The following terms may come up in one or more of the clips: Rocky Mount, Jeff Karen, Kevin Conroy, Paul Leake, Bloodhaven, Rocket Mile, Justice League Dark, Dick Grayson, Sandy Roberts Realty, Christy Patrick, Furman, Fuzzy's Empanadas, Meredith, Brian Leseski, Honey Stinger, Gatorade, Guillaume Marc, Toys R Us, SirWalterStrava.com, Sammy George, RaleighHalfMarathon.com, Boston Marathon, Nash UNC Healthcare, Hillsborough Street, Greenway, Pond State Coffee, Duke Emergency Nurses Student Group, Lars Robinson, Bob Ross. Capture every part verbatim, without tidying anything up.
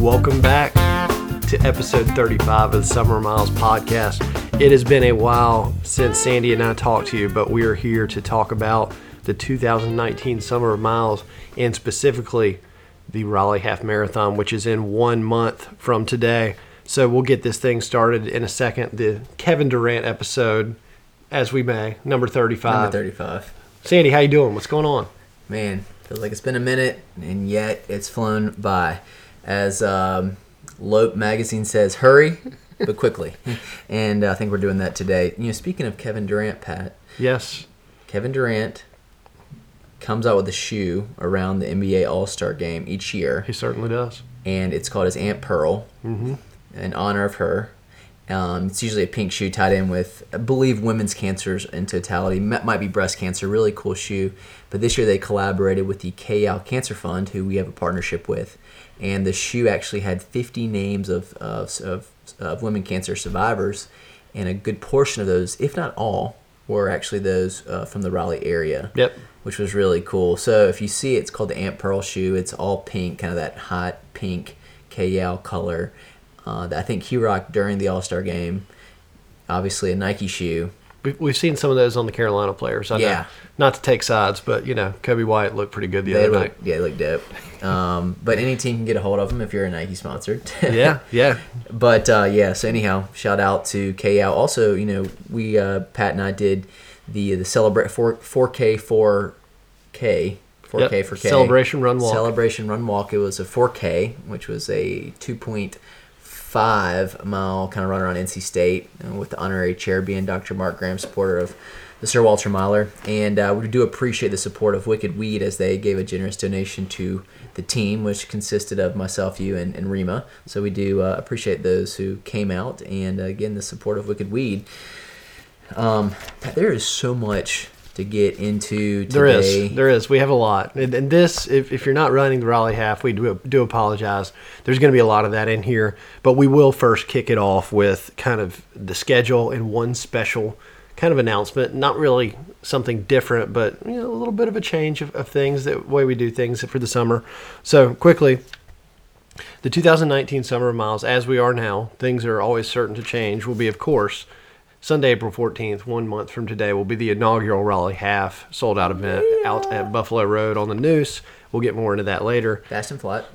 Welcome back to episode thirty-five of the Summer Miles podcast. It has been a while since Sandy and I talked to you, but we are here to talk about the two thousand nineteen Summer of Miles and specifically the Raleigh Half Marathon, which is in one month from today. So we'll get this thing started in a second. The Kevin Durant episode, as we may, number thirty-five. Number thirty-five. Sandy, how you doing? What's going on? Man, feels like it's been a minute, and yet it's flown by. As um, Lope magazine says, hurry, but quickly. And I think we're doing that today. You know, speaking of Kevin Durant, Pat. Yes. Kevin Durant comes out with a shoe around the N B A All-Star game each year. He certainly does. And it's called his Aunt Pearl, mm-hmm. in honor of her. Um, it's usually a pink shoe tied in with, I believe, women's cancers in totality. Might be breast cancer. Really cool shoe. But this year they collaborated with the Kay Yow Cancer Fund, who we have a partnership with. And the shoe actually had fifty names of, of, of, of women cancer survivors. And a good portion of those, if not all, were actually those uh, from the Raleigh area. Yep. Which was really cool. So if you see it, it's called the Aunt Pearl shoe. It's all pink, kind of that hot pink Kay Yow color. Uh, that I think he rocked during the All-Star game. Obviously a Nike shoe. We've seen some of those on the Carolina players. I yeah. Know. Not to take sides, but, you know, Kobe Bryant looked pretty good the they other look, night. Yeah, they looked dope. Um, but any team can get a hold of them if you're a Nike sponsor. yeah, yeah. But, uh, yeah, so anyhow, shout out to Kay Yow. Also, you know, we, uh, Pat and I did the the celebrate four K four K. four K yep. for K. Celebration Run Walk. Celebration Run Walk. It was a four K, which was a two point five mile kind of run around N C State, uh, with the honorary chair being Doctor Mark Graham, supporter of the Sir Walter Miler. And uh, we do appreciate the support of Wicked Weed, as they gave a generous donation to the team, which consisted of myself, you, and, and Rima. So we do uh, appreciate those who came out, and uh, again, the support of Wicked Weed. Um, there is so much to get into today. There is. There is. We have a lot. And, and this, if, if you're not running the Raleigh Half, we do, do apologize. There's going to be a lot of that in here. But we will first kick it off with kind of the schedule and one special kind of announcement. Not really something different, but you know, a little bit of a change of, of things, the way we do things for the summer. So quickly, the two thousand nineteen Summer of Miles, as we are now, things are always certain to change, will be, of course, Sunday, April fourteenth, one month from today, will be the inaugural Raleigh Half sold-out event yeah. out at Buffalo Road on the Noose. We'll get more into that later. Fast and flat.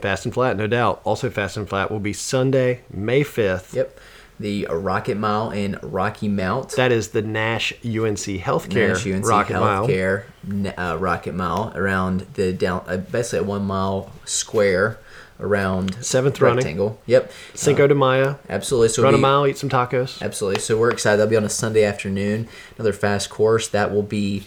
Fast and flat, no doubt. Also fast and flat will be Sunday, May fifth. Yep. The Rocket Mile in Rocky Mount. That is the Nash U N C Healthcare. Nash U N C Rocket Healthcare Mile. Uh, Rocket Mile around the down, uh, basically a one-mile square around seventh rectangle. Running. Yep. Cinco de Mayo. Absolutely. So run we, a mile, eat some tacos. Absolutely. So we're excited. That'll be on a Sunday afternoon. Another fast course. That will be,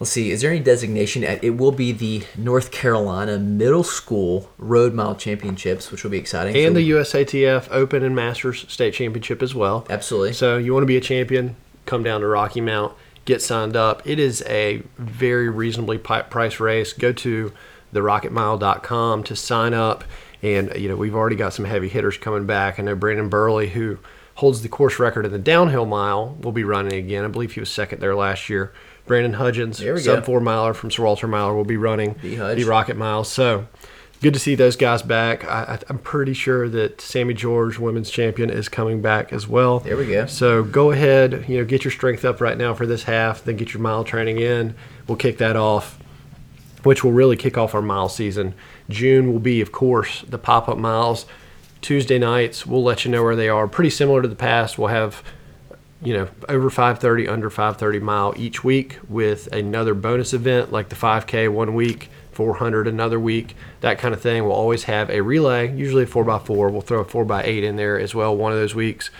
let's see, is there any designation? It will be the North Carolina Middle School Road Mile Championships, which will be exciting. And so the U S A T F Open and Masters State Championship as well. Absolutely. So you want to be a champion, come down to Rocky Mount, get signed up. It is a very reasonably priced race. Go to the rocket mile dot com to sign up. And, you know, we've already got some heavy hitters coming back. I know Brandon Burley, who holds the course record in the downhill mile, will be running again. I believe he was second there last year. Brandon Hudgens, sub four miler from Sir Walter Miler, will be running the Rocket Mile. So good to see those guys back. I, I'm pretty sure that Sammy George, women's champion, is coming back as well. There we go. So go ahead, you know, get your strength up right now for this half, then get your mile training in. We'll kick that off, which will really kick off our mile season. June will be, of course, the pop-up miles. Tuesday nights, we'll let you know where they are. Pretty similar to the past. We'll have, you know, over five thirty, under five thirty mile each week with another bonus event like the five K one week, four hundred another week, that kind of thing. We'll always have a relay, usually a four by four. We'll throw a four by eight in there as well one of those weeks.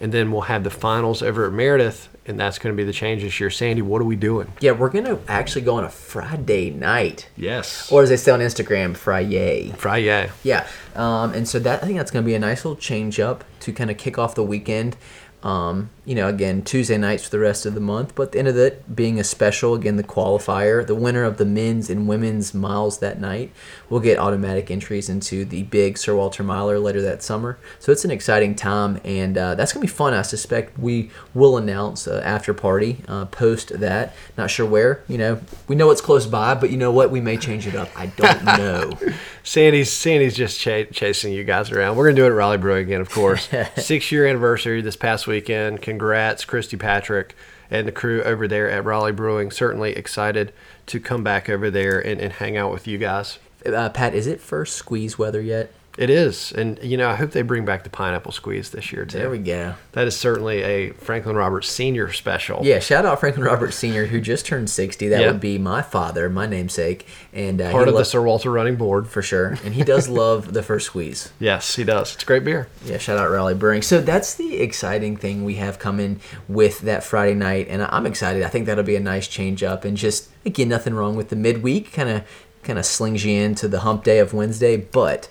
And then we'll have the finals over at Meredith, and that's going to be the change this year. Sandy, what are we doing? Yeah, we're going to actually go on a Friday night. Yes. Or as they say on Instagram, Fri-yay. Fri-yay. Yeah. Um, and so that I think that's going to be a nice little change-up to kind of kick off the weekend. Um, you know, again, Tuesday nights for the rest of the month. But at the end of it being a special, again, the qualifier, the winner of the men's and women's miles that night will get automatic entries into the big Sir Walter Miler later that summer. So it's an exciting time, and uh, that's going to be fun. I suspect we will announce uh, after party, uh, post that. Not sure where, you know. We know it's close by, but you know what? We may change it up. I don't know. Sandy's Sandy's just ch- chasing you guys around. We're going to do it at Raleigh Brewing again, of course. Six-year anniversary this past weekend. Congrats, Christy Patrick and the crew over there at Raleigh Brewing. Certainly excited to come back over there and, and hang out with you guys. Uh, Pat, is it first squeeze weather yet? It is. And, you know, I hope they bring back the pineapple squeeze this year, too. There we go. That is certainly a Franklin Roberts Senior special. Yeah, shout out Franklin Roberts Senior, who just turned sixty. That yeah. would be my father, my namesake. and uh, Part of lo- the Sir Walter running board. For sure. And he does love the first squeeze. Yes, he does. It's great beer. Yeah, shout out Raleigh Brewing. So that's the exciting thing we have coming with that Friday night. And I'm excited. I think that'll be a nice change up. And just, again, nothing wrong with the midweek. Kind of, kind of slings you into the hump day of Wednesday. But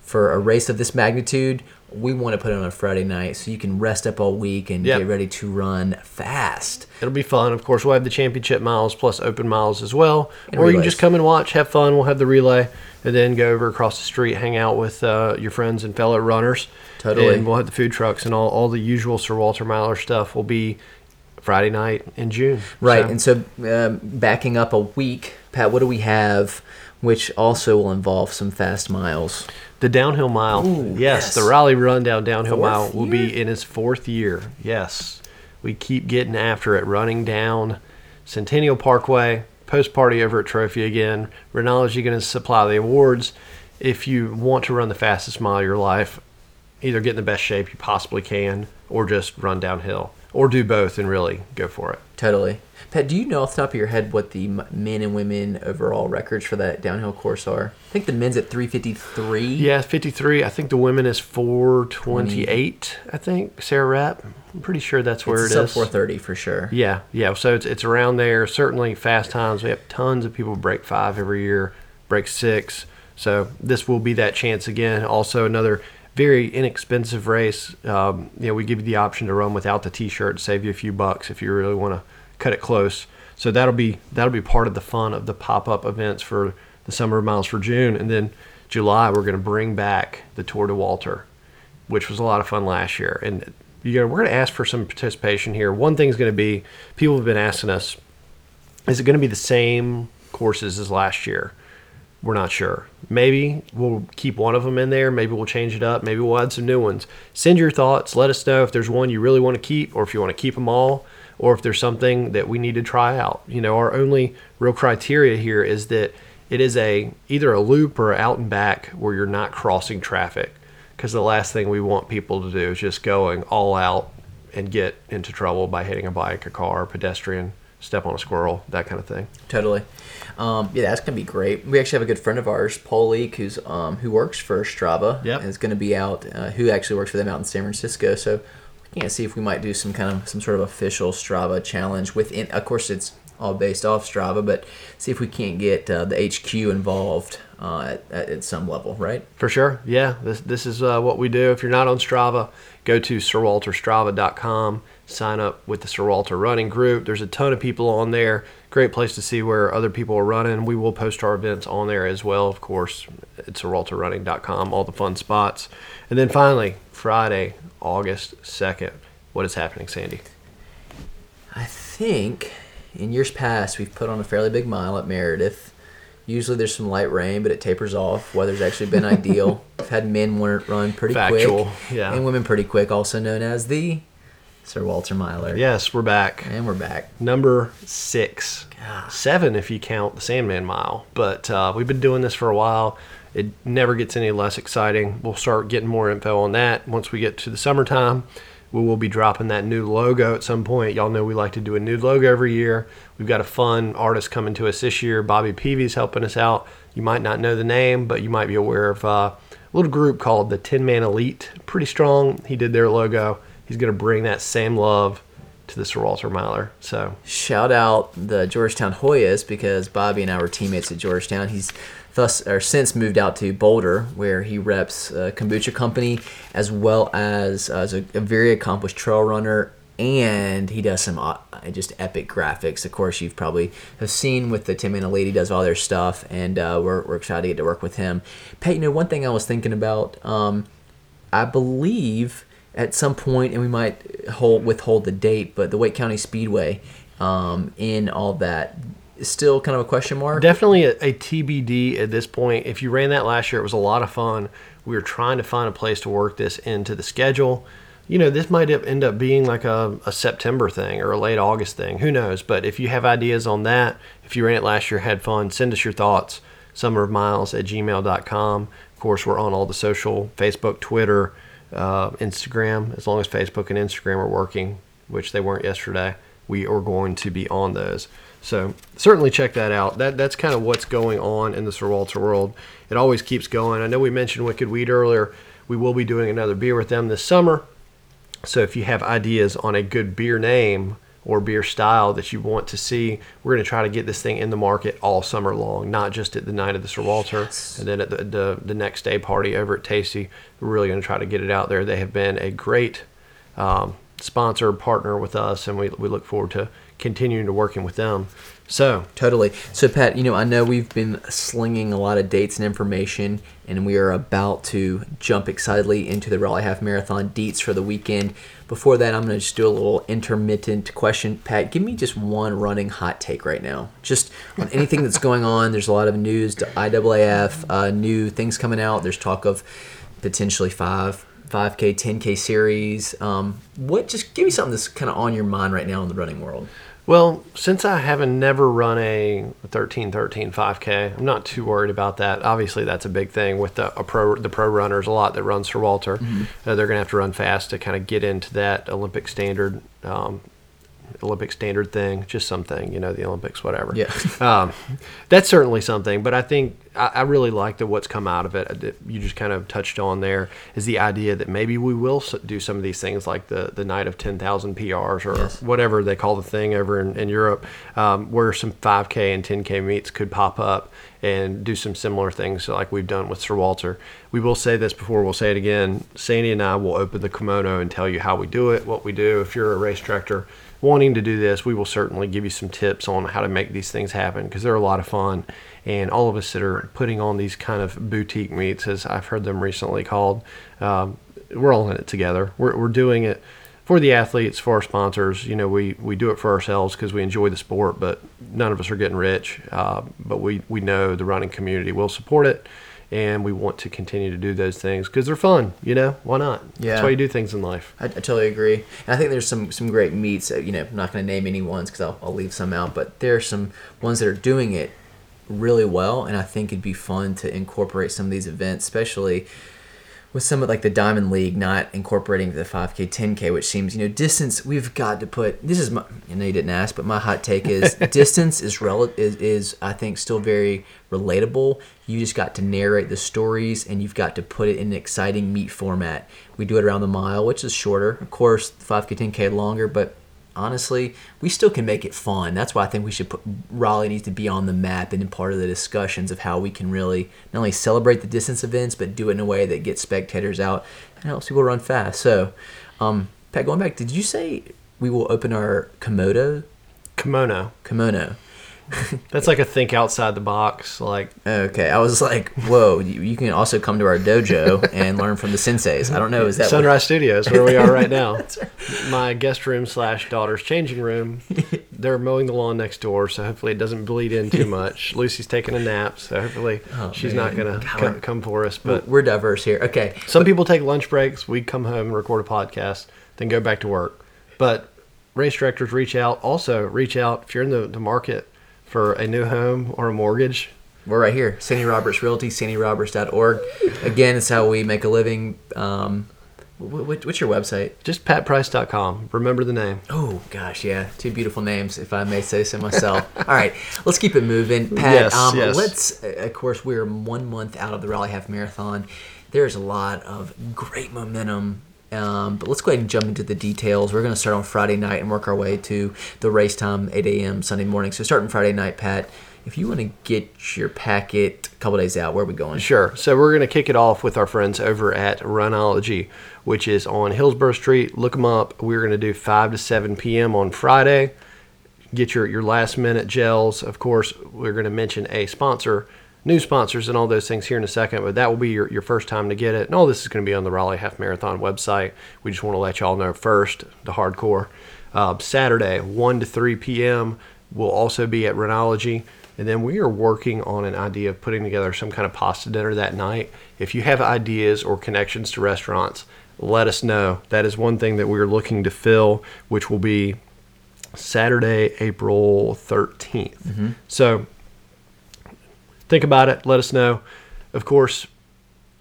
for a race of this magnitude, we want to put it on a Friday night so you can rest up all week and yep. get ready to run fast. It'll be fun. Of course, we'll have the championship miles plus open miles as well. And or relays. You can just come and watch, have fun. We'll have the relay and then go over across the street, hang out with uh, your friends and fellow runners. Totally. And we'll have the food trucks and all, all the usual Sir Walter Miler stuff will be Friday night in June. Right. So. And so um, backing up a week, Pat, what do we have, which also will involve some fast miles? The downhill mile. Ooh, yes, yes, the Raleigh Rundown downhill fourth mile will year? be in its fourth year. Yes, we keep getting after it, running down Centennial Parkway, post-party over at Trophy again. Runology going to supply the awards. If you want to run the fastest mile of your life, either get in the best shape you possibly can or just run downhill or do both and really go for it. Totally. Pat, do you know off the top of your head what the men and women overall records for that downhill course are? I think the men's at three fifty-three. Yeah, fifty-three. I think the women is four twenty-eight, I think. Sarah Rapp. I'm pretty sure that's where it's it is. It's sub four thirty for sure. Yeah, yeah. So it's it's around there. Certainly fast times. We have tons of people break five every year, break six. So this will be that chance again. Also another very inexpensive race. Um, you know, we give you the option to run without the T-shirt, save you a few bucks if you really want to cut it close. So that'll be that'll be part of the fun of the pop-up events for the Summer Miles for June. And then July, we're going to bring back the Tour de Walter, which was a lot of fun last year. And you know, we're going to ask for some participation here. One thing's going to be, people have been asking us, is it going to be the same courses as last year? We're not sure. Maybe we'll keep one of them in there. Maybe we'll change it up. Maybe we'll add some new ones. Send your thoughts. Let us know if there's one you really want to keep or if you want to keep them all, or if there's something that we need to try out. You know, our only real criteria here is that it is a either a loop or out and back where you're not crossing traffic, because the last thing we want people to do is just going all out and get into trouble by hitting a bike, a car, a pedestrian, step on a squirrel, that kind of thing. Totally. Um, yeah, that's going to be great. We actually have a good friend of ours, Paul Leake, who's, um, who works for Strava, yep. and is going to be out, uh, who actually works for them out in San Francisco, so yeah, see if we might do some kind of some sort of official Strava challenge within. Of course, it's all based off Strava, but see if we can't get uh, the H Q involved uh, at, at some level, right? For sure, yeah. This this is uh, what we do. If you're not on Strava, go to Sir Walter Strava dot com. Sign up with the Sir Walter Running Group. There's a ton of people on there. Great place to see where other people are running. We will post our events on there as well, of course. It's Sir Walter Running dot com. All the fun spots. And then finally, Friday, August second. What is happening, Sandy? I think in years past, we've put on a fairly big mile at Meredith. Usually there's some light rain, but it tapers off. Weather's actually been ideal. We've had men run pretty Factual, quick. Yeah. And women pretty quick, also known as the Sir Walter Miler. Yes, we're back. And we're back. Number six. God. Seven if you count the Sandman Mile. But uh, we've been doing this for a while. It never gets any less exciting. We'll start getting more info on that once we get to the summertime. We will be dropping that new logo at some point. Y'all know we like to do a new logo every year. We've got a fun artist coming to us this year. Bobby Peavy's helping us out. You might not know the name, but you might be aware of uh, a little group called the ten-Man Elite. Pretty strong. He did their logo. He's going to bring that same love to the Sir Walter Miler. So shout out the Georgetown Hoyas, because Bobby and I were teammates at Georgetown. He's thus or since moved out to Boulder, where he reps a kombucha company, as well as, as a, a very accomplished trail runner, and he does some uh, just epic graphics. Of course, you've probably have seen with the Tim and Elite. He does all their stuff, and uh, we're, we're excited to get to work with him. Pat, you know, one thing I was thinking about, um, I believe at some point, and we might hold withhold the date, but the Wake County Speedway um, in all that is still kind of a question mark. Definitely a, a T B D at this point. If you ran that last year, it was a lot of fun. We were trying to find a place to work this into the schedule. You know, this might end up being like a, a September thing or a late August thing. Who knows? But if you have ideas on that, if you ran it last year, had fun, send us your thoughts. summer of miles at gmail dot com. Of course, we're on all the social, Facebook, Twitter, uh, Instagram. As long as Facebook and Instagram are working, which they weren't yesterday, we are going to be on those. So certainly check that out. That That's kind of what's going on in the Sir Walter world. It always keeps going. I know we mentioned Wicked Weed earlier. We will be doing another beer with them this summer. So if you have ideas on a good beer name or beer style that you want to see, we're going to try to get this thing in the market all summer long, not just at the night of the Sir Walter, yes. and then at the, the, the next day party over at Tasty. We're really going to try to get it out there. They have been a great um, sponsor, partner with us, and we, we look forward to continuing to working with them. So totally. So Pat, you know, I know we've been slinging a lot of dates and information, and we are about to jump excitedly into the Raleigh Half Marathon deets for the weekend. Before that, I'm going to just do a little intermittent question. Pat, give me just one running hot take right now, just on anything that's going on. There's a lot of news to I A A F, uh, new things coming out. There's talk of potentially five, five K, ten K series. Um, what? Just give me something that's kind of on your mind right now in the running world. Well, since I haven't never run a thirteen thirteen five K, I'm not too worried about that. Obviously, that's a big thing with the a pro the pro runners, a lot that run Sir Walter. Mm-hmm. Uh, they're going to have to run fast to kind of get into that Olympic standard um, Olympic standard thing, just something, you know, the Olympics, whatever. Yeah. um, that's certainly something, but I think I, I really like that what's come out of it. You just kind of touched on there is the idea that maybe we will do some of these things like the, the night of ten thousand P Rs or yes. whatever they call the thing over in, in Europe, um, where some five K and ten K meets could pop up and do some similar things like we've done with Sir Walter. We will say this before, we'll say it again. Sandy and I will open the kimono and tell you how we do it, what we do. If you're a race director wanting to do this, we will certainly give you some tips on how to make these things happen, because they're a lot of fun. And all of us that are putting on these kind of boutique meets, as I've heard them recently called, um, we're all in it together. We're, we're doing it for the athletes, for our sponsors. You know, we, we do it for ourselves because we enjoy the sport, but none of us are getting rich. Uh, but we, we know the running community will support it, and we want to continue to do those things because they're fun, you know? Why not? Yeah. That's why you do things in life. I, I totally agree. And I think there's some, some great meets. You know, I'm not going to name any ones because I'll, I'll leave some out, but there are some ones that are doing it really well, and I think it'd be fun to incorporate some of these events, especially with some of like the Diamond League not incorporating the five K, ten K, which seems, you know, distance, we've got to put, this is my, I know you didn't ask, but my hot take is distance is, rel- is, is, I think, still very relatable. You just got to narrate the stories, and you've got to put it in an exciting meet format. We do it around the mile, which is shorter. Of course, the five K, ten K longer, but honestly, we still can make it fun. That's why I think we should put, Raleigh needs to be on the map and in part of the discussions of how we can really not only celebrate the distance events, but do it in a way that gets spectators out and helps people run fast. So, um, Pat, going back, did you say we will open our Komodo? Kimono. Kimono. That's like a think outside the box. Like, okay, I was like, whoa, you, you can also come to our dojo and learn from the senseis. I don't know, is that Sunrise what? Studios, where we are right now. Right. My guest room slash daughter's changing room. They're mowing the lawn next door, so hopefully it doesn't bleed in too much. Lucy's taking a nap, so hopefully oh, she's man. not going to come, come for us. But we're diverse here. Okay. Some but, people take lunch breaks. We come home and record a podcast, then go back to work. But race directors, reach out. Also, reach out if you're in the, the market for a new home or a mortgage. We're right here. Sandy Roberts Realty, sandy roberts dot org. Again, it's how we make a living. Um, what's your website? Just pat price dot com. Remember the name. Oh, gosh, yeah. Two beautiful names, if I may say so myself. All right, let's keep it moving. Pat, yes, um, yes. let's, of course, we're one month out of the Raleigh Half Marathon. There's a lot of great momentum. Um, but let's go ahead and jump into the details. We're going to start on Friday night and work our way to the race time, eight a.m. Sunday morning. So starting Friday night, Pat, if you want to get your packet a couple days out, where are we going? Sure. So we're going to kick it off with our friends over at Runology, which is on Hillsborough Street. Look them up. We're going to do five to seven p.m. on Friday. Get your, your last-minute gels. Of course, we're going to mention a sponsor, new sponsors and all those things here in a second, but that will be your, your first time to get it. And all this is going to be on the Raleigh Half Marathon website. We just want to let y'all know first, the hardcore. Uh, Saturday, one to three p.m., will also be at Runology. And then we are working on an idea of putting together some kind of pasta dinner that night. If you have ideas or connections to restaurants, let us know. That is one thing that we're looking to fill, which will be Saturday, April thirteenth. Mm-hmm. So think about it. Let us know. Of course,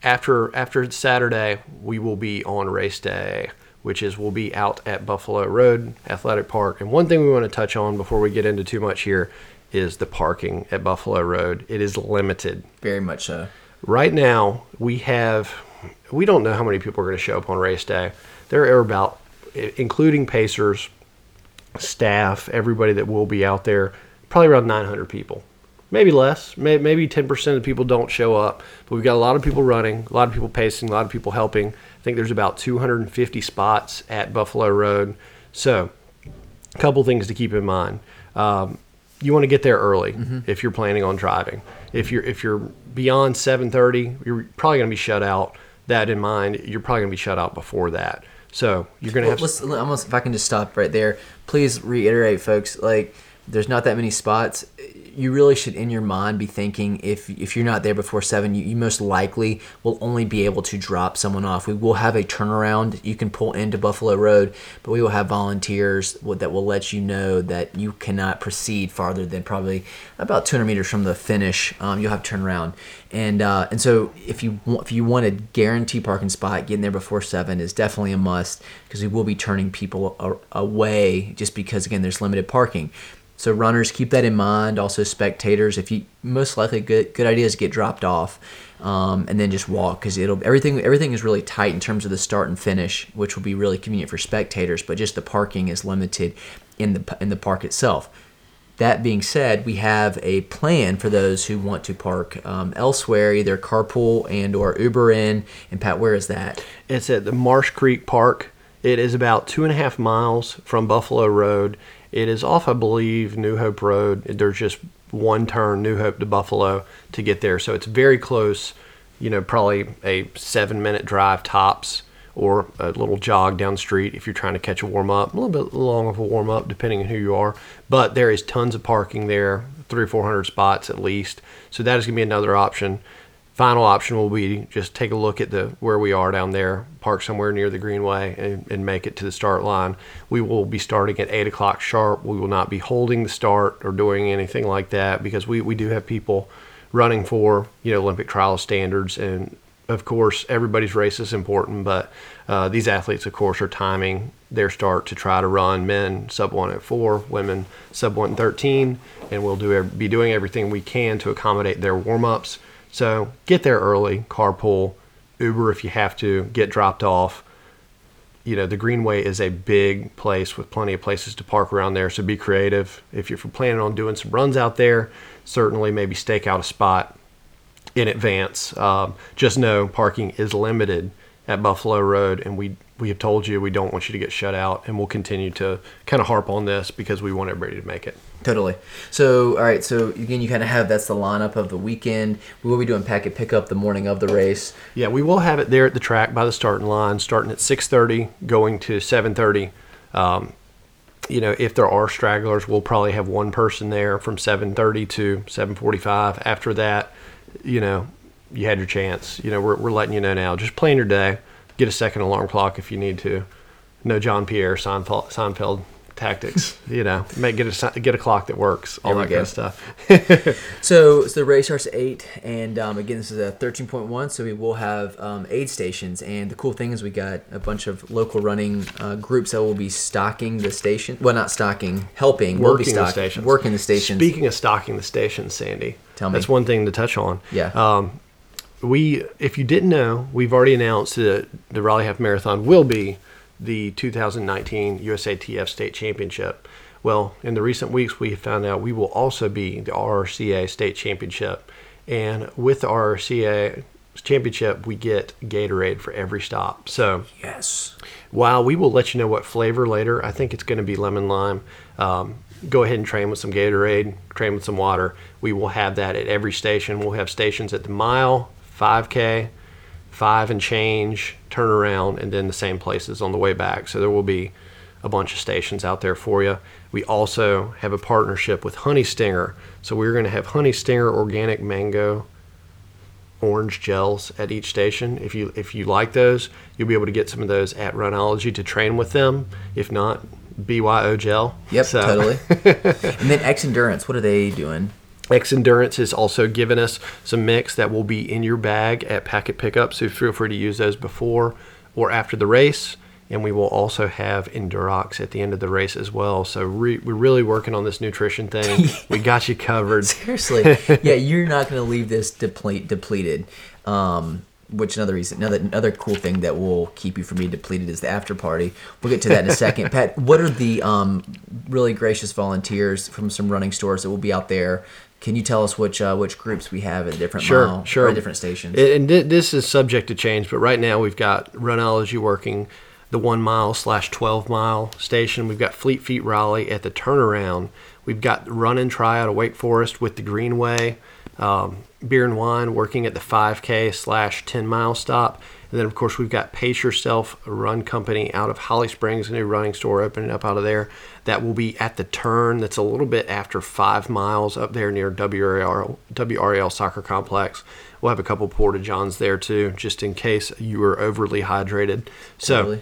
after after Saturday, we will be on race day, which is we'll be out at Buffalo Road Athletic Park. And one thing we want to touch on before we get into too much here is the parking at Buffalo Road. It is limited. Very much so. Right now, we have... We don't know how many people are going to show up on race day. There are about, including pacers, staff, everybody that will be out there, probably around nine hundred people. Maybe less. Maybe ten percent of the people don't show up. But we've got a lot of people running, a lot of people pacing, a lot of people helping. I think there's about two hundred fifty spots at Buffalo Road. So a couple things to keep in mind. Um, you want to get there early mm-hmm. if you're planning on driving. If you're if you're beyond seven thirty, you're probably going to be shut out. That in mind, you're probably going to be shut out before that. So you're going to well, have... Let's, almost, if I can just stop right there. Please reiterate, folks, like, there's not that many spots. You really should, in your mind, be thinking if if you're not there before seven, you, you most likely will only be able to drop someone off. We will have a turnaround. You can pull into Buffalo Road, but we will have volunteers that will let you know that you cannot proceed farther than probably about two hundred meters from the finish. Um, you'll have turnaround. And uh, and so if you if you want a guaranteed parking spot, getting there before seven is definitely a must, because we will be turning people a- away just because, again, there's limited parking. So runners, keep that in mind. Also spectators, if you most likely good good ideas get dropped off, um, and then just walk, because it'll everything everything is really tight in terms of the start and finish, which will be really convenient for spectators. But just the parking is limited in the in the park itself. That being said, we have a plan for those who want to park um, elsewhere, either carpool and or Uber in. And Pat, where is that? It's at the Marsh Creek Park. It is about two and a half miles from Buffalo Road. It is off, I believe, New Hope Road. There's just one turn, New Hope to Buffalo, to get there. So it's very close, you know, probably a seven-minute drive tops, or a little jog down the street if you're trying to catch a warm-up. A little bit long of a warm-up, depending on who you are. But there is tons of parking there, three or four hundred spots at least. So that is going to be another option. Final option will be just take a look at the where we are down there, park somewhere near the Greenway, and, and make it to the start line. We will be starting at eight o'clock sharp. We will not be holding the start or doing anything like that, because we, we do have people running for, you know, Olympic trial standards. And, of course, everybody's race is important, but uh, these athletes, of course, are timing their start to try to run men sub one oh four, women sub one thirteen, and we'll do be doing everything we can to accommodate their warm-ups. So get there early, carpool, Uber if you have to, get dropped off. You know, the Greenway is a big place with plenty of places to park around there, so be creative. If you're planning on doing some runs out there, certainly maybe stake out a spot in advance. Um, just know parking is limited at Buffalo Road, and we, we have told you we don't want you to get shut out, and we'll continue to kind of harp on this because we want everybody to make it. Totally. So, all right, so again, you kind of have, that's the lineup of the weekend. We will be doing packet pickup the morning of the race. Yeah, we will have it there at the track by the starting line, starting at six thirty, going to seven thirty. Um, you know, if there are stragglers, we'll probably have one person there from seven thirty to seven forty-five. After that, you know, you had your chance. You know, we're we're letting you know now. Just plan your day. Get a second alarm clock if you need to. No John Pierre, Seinfeld, Seinfeld. Tactics, you know, make get a get a clock that works, all that go. Kind of stuff. so, so the race starts at eight, and um, again, this is a thirteen point one, so we will have um, aid stations. And the cool thing is, we got a bunch of local running uh, groups that will be stocking the station. Well, not stocking, helping, working we'll be stocking, the stations. Working the stations. Speaking of stocking the stations, Sandy, tell me that's one thing to touch on. Yeah. Um, we, if you didn't know, we've already announced that the Raleigh Half Marathon will be the two thousand nineteen U S A T F State Championship. Well, in the recent weeks, we have found out we will also be the R R C A State Championship. And with the R R C A Championship, we get Gatorade for every stop. So, yes. While we will let you know what flavor later, I think it's going to be lemon lime. Um, go ahead and train with some Gatorade, train with some water. We will have that at every station. We'll have stations at the mile, five K, five and change, turn around, and then the same places on the way back. So there will be a bunch of stations out there for you. We also have a partnership with Honey Stinger. So we're going to have Honey Stinger organic mango orange gels at each station. If you if you like those, you'll be able to get some of those at Runology to train with them. If not, B Y O gel. Yep, so. Totally. And then X Endurance, what are they doing? X Endurance has also given us some mix that will be in your bag at packet pickup, so feel free to use those before or after the race. And we will also have Endurox at the end of the race as well. So re- we're really working on this nutrition thing. We got you covered. Seriously. Yeah, you're not going to leave this deplete, depleted, um, which another reason, another, another cool thing that will keep you from being depleted is the after party. We'll get to that in a second. Pat, what are the um, really gracious volunteers from some running stores that will be out there? Can you tell us which uh, which groups we have at different sure, mile, sure. or at different stations? And this is subject to change, but right now we've got Runology working the one mile slash twelve mile station. We've got Fleet Feet Raleigh at the turnaround. We've got Run and Try out of Wake Forest with the Greenway, um, Beer and Wine working at the five K slash ten mile stop. And then of course we've got Pace Yourself Run Company out of Holly Springs, a new running store opening up out of there. That will be at the turn. That's a little bit after five miles up there near W R L, W R L Soccer Complex. We'll have a couple Porta Johns there too, just in case you were overly hydrated. So totally.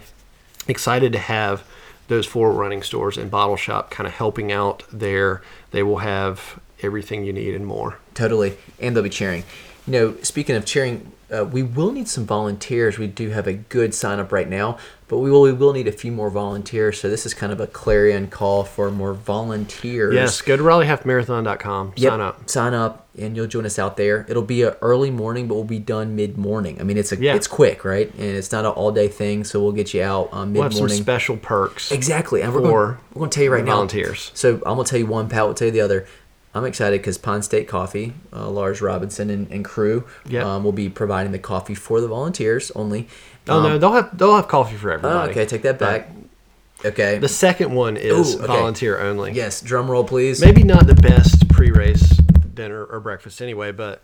Excited to have those four running stores and Bottle Shop kind of helping out there. They will have everything you need and more. Totally. And they'll be cheering. You know, speaking of cheering, uh, we will need some volunteers. We do have a good sign up right now, but we will we will need a few more volunteers. So this is kind of a clarion call for more volunteers. Yes, go to Raleigh Half Marathon dot com. Yep, sign up. Sign up, and you'll join us out there. It'll be an early morning, but we'll be done mid morning. I mean, it's a yeah. it's quick, right? And it's not an all day thing, so we'll get you out um, mid morning. We'll have some special perks. Exactly, and we're going we're going to tell you right now. Volunteers. So I'm gonna tell you one, Pat will tell you the other. I'm excited because Pond State Coffee, uh, Lars Robinson and, and crew, yep. um, will be providing the coffee for the volunteers only. Oh um, no, they'll have they'll have coffee for everybody. Oh, okay, take that back. Uh, okay. The second one is Ooh, okay. volunteer only. Yes, drum roll, please. Maybe not the best pre-race dinner or breakfast anyway, but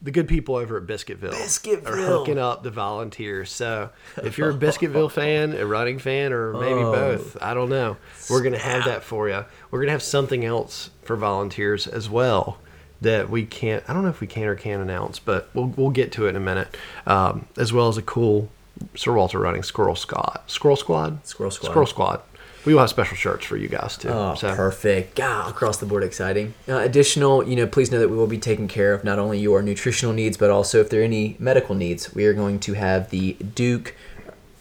the good people over at Biscuitville, Biscuitville. are hooking up the volunteers. So if you're a Biscuitville fan, a running fan, or maybe oh, both, I don't know. We're going to have that for you. We're going to have something else for volunteers as well that we can't, I don't know if we can or can't announce, but we'll we'll get to it in a minute, um, as well as a cool Sir Walter running Squirrel Squad. Squirrel Squad? Squirrel Squad. Squirrel Squad. We will have special shirts for you guys, too. Oh, so. Perfect. God, across the board exciting. Uh, additional, you know, please know that we will be taking care of not only your nutritional needs, but also if there are any medical needs. We are going to have the Duke,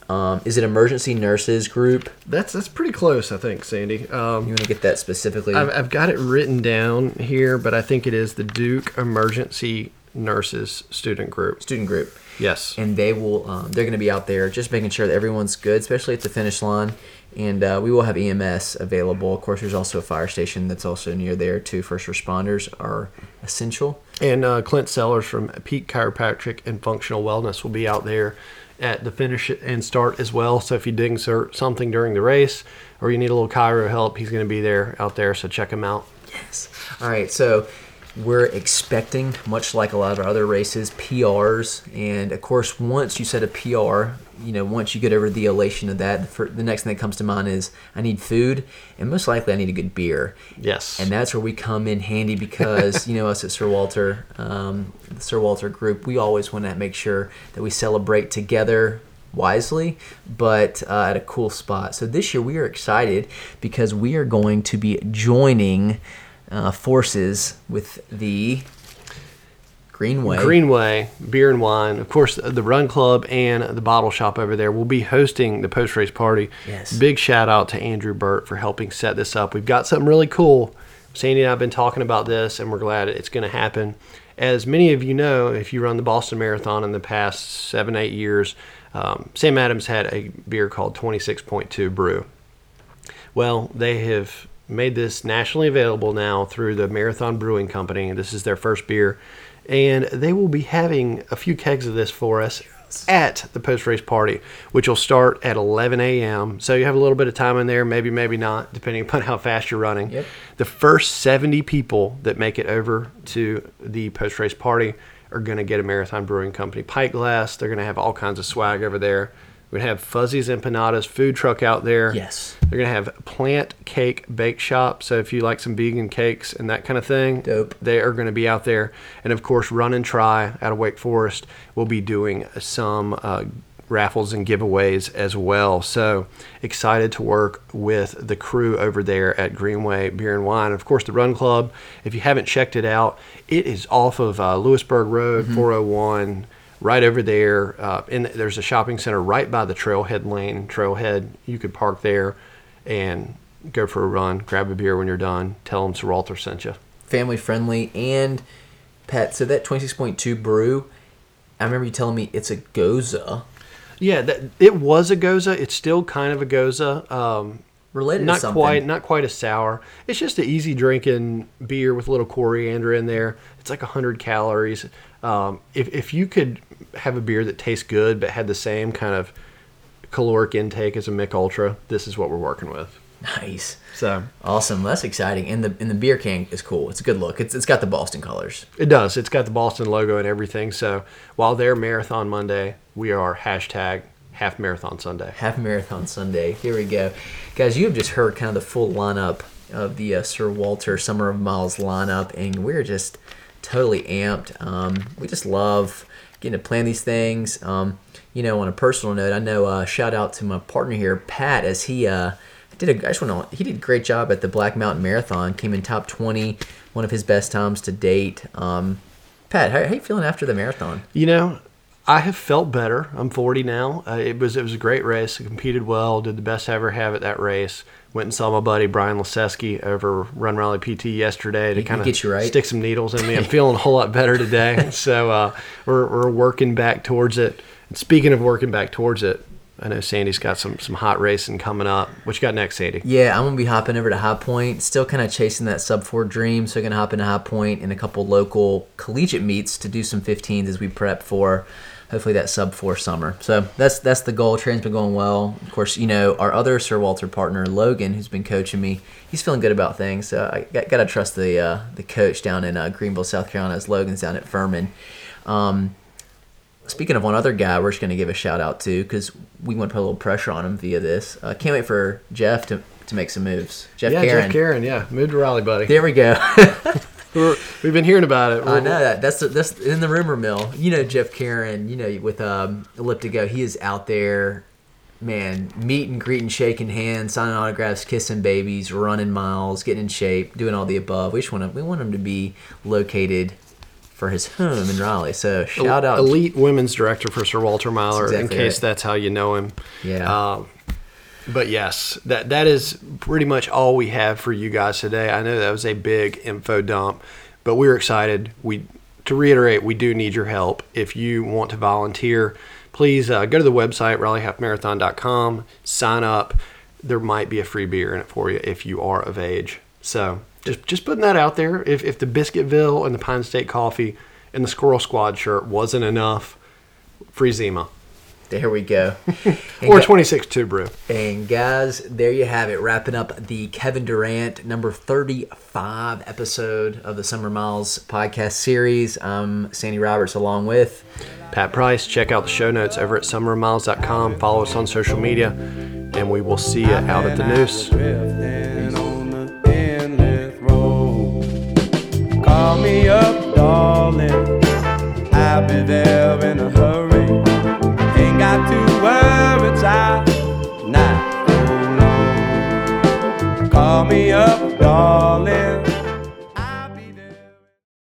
um, is it emergency nurses group? That's that's pretty close, I think, Sandy. Um, you want to get that specifically? I've, I've got it written down here, but I think it is the Duke Emergency Nurses Student Group. Student Group. Yes. And they will, um, they're going to be out there just making sure that everyone's good, especially at the finish line. And uh, we will have E M S available. Of course, there's also a fire station that's also near there, too. First responders are essential. And uh, Clint Sellers from Peak Chiropractic and Functional Wellness will be out there at the finish and start as well. So if you ding something during the race or you need a little chiro help, he's going to be there out there. So check him out. Yes. All right. So we're expecting, much like a lot of our other races, P Rs. And, of course, once you set a P R, you know, once you get over the elation of that, for, the next thing that comes to mind is I need food, and most likely I need a good beer. Yes. And that's where we come in handy because, you know, us at Sir Walter, um, the Sir Walter group, we always want to make sure that we celebrate together wisely, but uh, at a cool spot. So this year we are excited because we are going to be joining uh, forces with the Greenway. Greenway Beer and Wine. Of course, the Run Club and the Bottle Shop over there will be hosting the post-race party. Yes. Big shout out to Andrew Burt for helping set this up. We've got something really cool. Sandy and I have been talking about this, and we're glad it's going to happen. As many of you know, if you run the Boston Marathon in the past seven, eight years, um, Sam Adams had a beer called twenty-six point two Brew. Well, they have made this nationally available now through the Marathon Brewing Company. This is their first beer. And they will be having a few kegs of this for us at the post-race party, which will start at eleven a.m. So you have a little bit of time in there, maybe, maybe not, depending upon how fast you're running. Yep. The first seventy people that make it over to the post-race party are going to get a Marathon Brewing Company pint glass. They're going to have all kinds of swag over there. We're going to have Fuzzy's Empanadas food truck out there. Yes. They're going to have Plant Cake Bake Shop. So if you like some vegan cakes and that kind of thing, dope. They are going to be out there. And, of course, Run and Try out of Wake Forest will be doing some uh, raffles and giveaways as well. So excited to work with the crew over there at Greenway Beer and Wine. Of course, the Run Club, if you haven't checked it out, it is off of uh, Lewisburg Road, mm-hmm. four oh one. Right over there, uh, and there's a shopping center right by the trailhead lane. Trailhead, you could park there and go for a run, grab a beer when you're done. Tell them Sir Walter sent you. Family friendly and pet. So that twenty-six point two brew, I remember you telling me it's a goza. Yeah, that, it was a goza. It's still kind of a goza. Um, Related not to something. Quite, not quite a sour. It's just an easy drinking beer with a little coriander in there. It's like one hundred calories. Um, if if you could have a beer that tastes good but had the same kind of caloric intake as a Mick Ultra, this is what we're working with. Nice. So awesome. That's exciting. And the and the beer can is cool. It's a good look. It's it's got the Boston colors. It does. It's got the Boston logo and everything. So while they're Marathon Monday, we are hashtag Half Marathon Sunday. Half Marathon Sunday. Here we go. Guys, you have just heard kind of the full lineup of the uh, Sir Walter Summer of Miles lineup, and we're just totally amped. Um, we just love getting to plan these things. Um, you know, on a personal note, I know. Uh, shout out to my partner here, Pat, as he uh, did. A, I just want to. He did a great job at the Black Mountain Marathon. Came in top twenty, one of his best times to date. Um, Pat, how, how are you feeling after the marathon? You know, I have felt better. I'm forty now. Uh, it was it was a great race. I competed well. Did the best I ever have at that race. Went and saw my buddy Brian Leseski over Run Raleigh P T yesterday to kind of right. stick some needles in me. I'm feeling a whole lot better today, so uh, we're we're working back towards it. And speaking of working back towards it, I know Sandy's got some some hot racing coming up. What you got next, Sandy? Yeah, I'm gonna be hopping over to High Point. Still kind of chasing that sub four dream. So gonna hop into High Point and a couple local collegiate meets to do some fifteens as we prep for. Hopefully that sub four summer. So that's that's the goal. Train's been going well. Of course, you know, our other Sir Walter partner, Logan, who's been coaching me, he's feeling good about things. So I got, got to trust the uh, the coach down in uh, Greenville, South Carolina, as Logan's down at Furman. Um, speaking of one other guy, we're just going to give a shout out to because we want to put a little pressure on him via this. Uh, can't wait for Jeff to, to make some moves. Jeff yeah, Karen. Jeff Karen, yeah. Move to Raleigh, buddy. There we go. We're, we've been hearing about it. We're, I know that. That's that's in the rumor mill. You know, Jeff Karen, you know, with um, Elliptigo, he is out there, man, meeting, greeting, shaking hands, signing autographs, kissing babies, running miles, getting in shape, doing all the above. We just want to, we want him to be located for his home in Raleigh. So shout out. Elite Women's Director for Sir Walter Miler, exactly in case right. that's how you know him. Yeah. Um, But yes, that that is pretty much all we have for you guys today. I know that was a big info dump, but we're excited. We to reiterate, we do need your help. If you want to volunteer, please uh, go to the website, Raleigh Half Marathon dot com, sign up. There might be a free beer in it for you if you are of age. So just just putting that out there. If if the Biscuitville and the Pine State Coffee and the Squirrel Squad shirt wasn't enough, free Zima. There we go. Or twenty-six point two brew. And guys, there you have it. Wrapping up the Kevin Durant number thirty-five episode of the Summer Miles podcast series. I'm Sandy Roberts along with Pat Price. Check out the show notes over at summer miles dot com. Follow us on social media, and we will see you out at the noose. Call me up, darling. I'll be there in a hurry. Got to worry, child, not so long. Call me up, darling.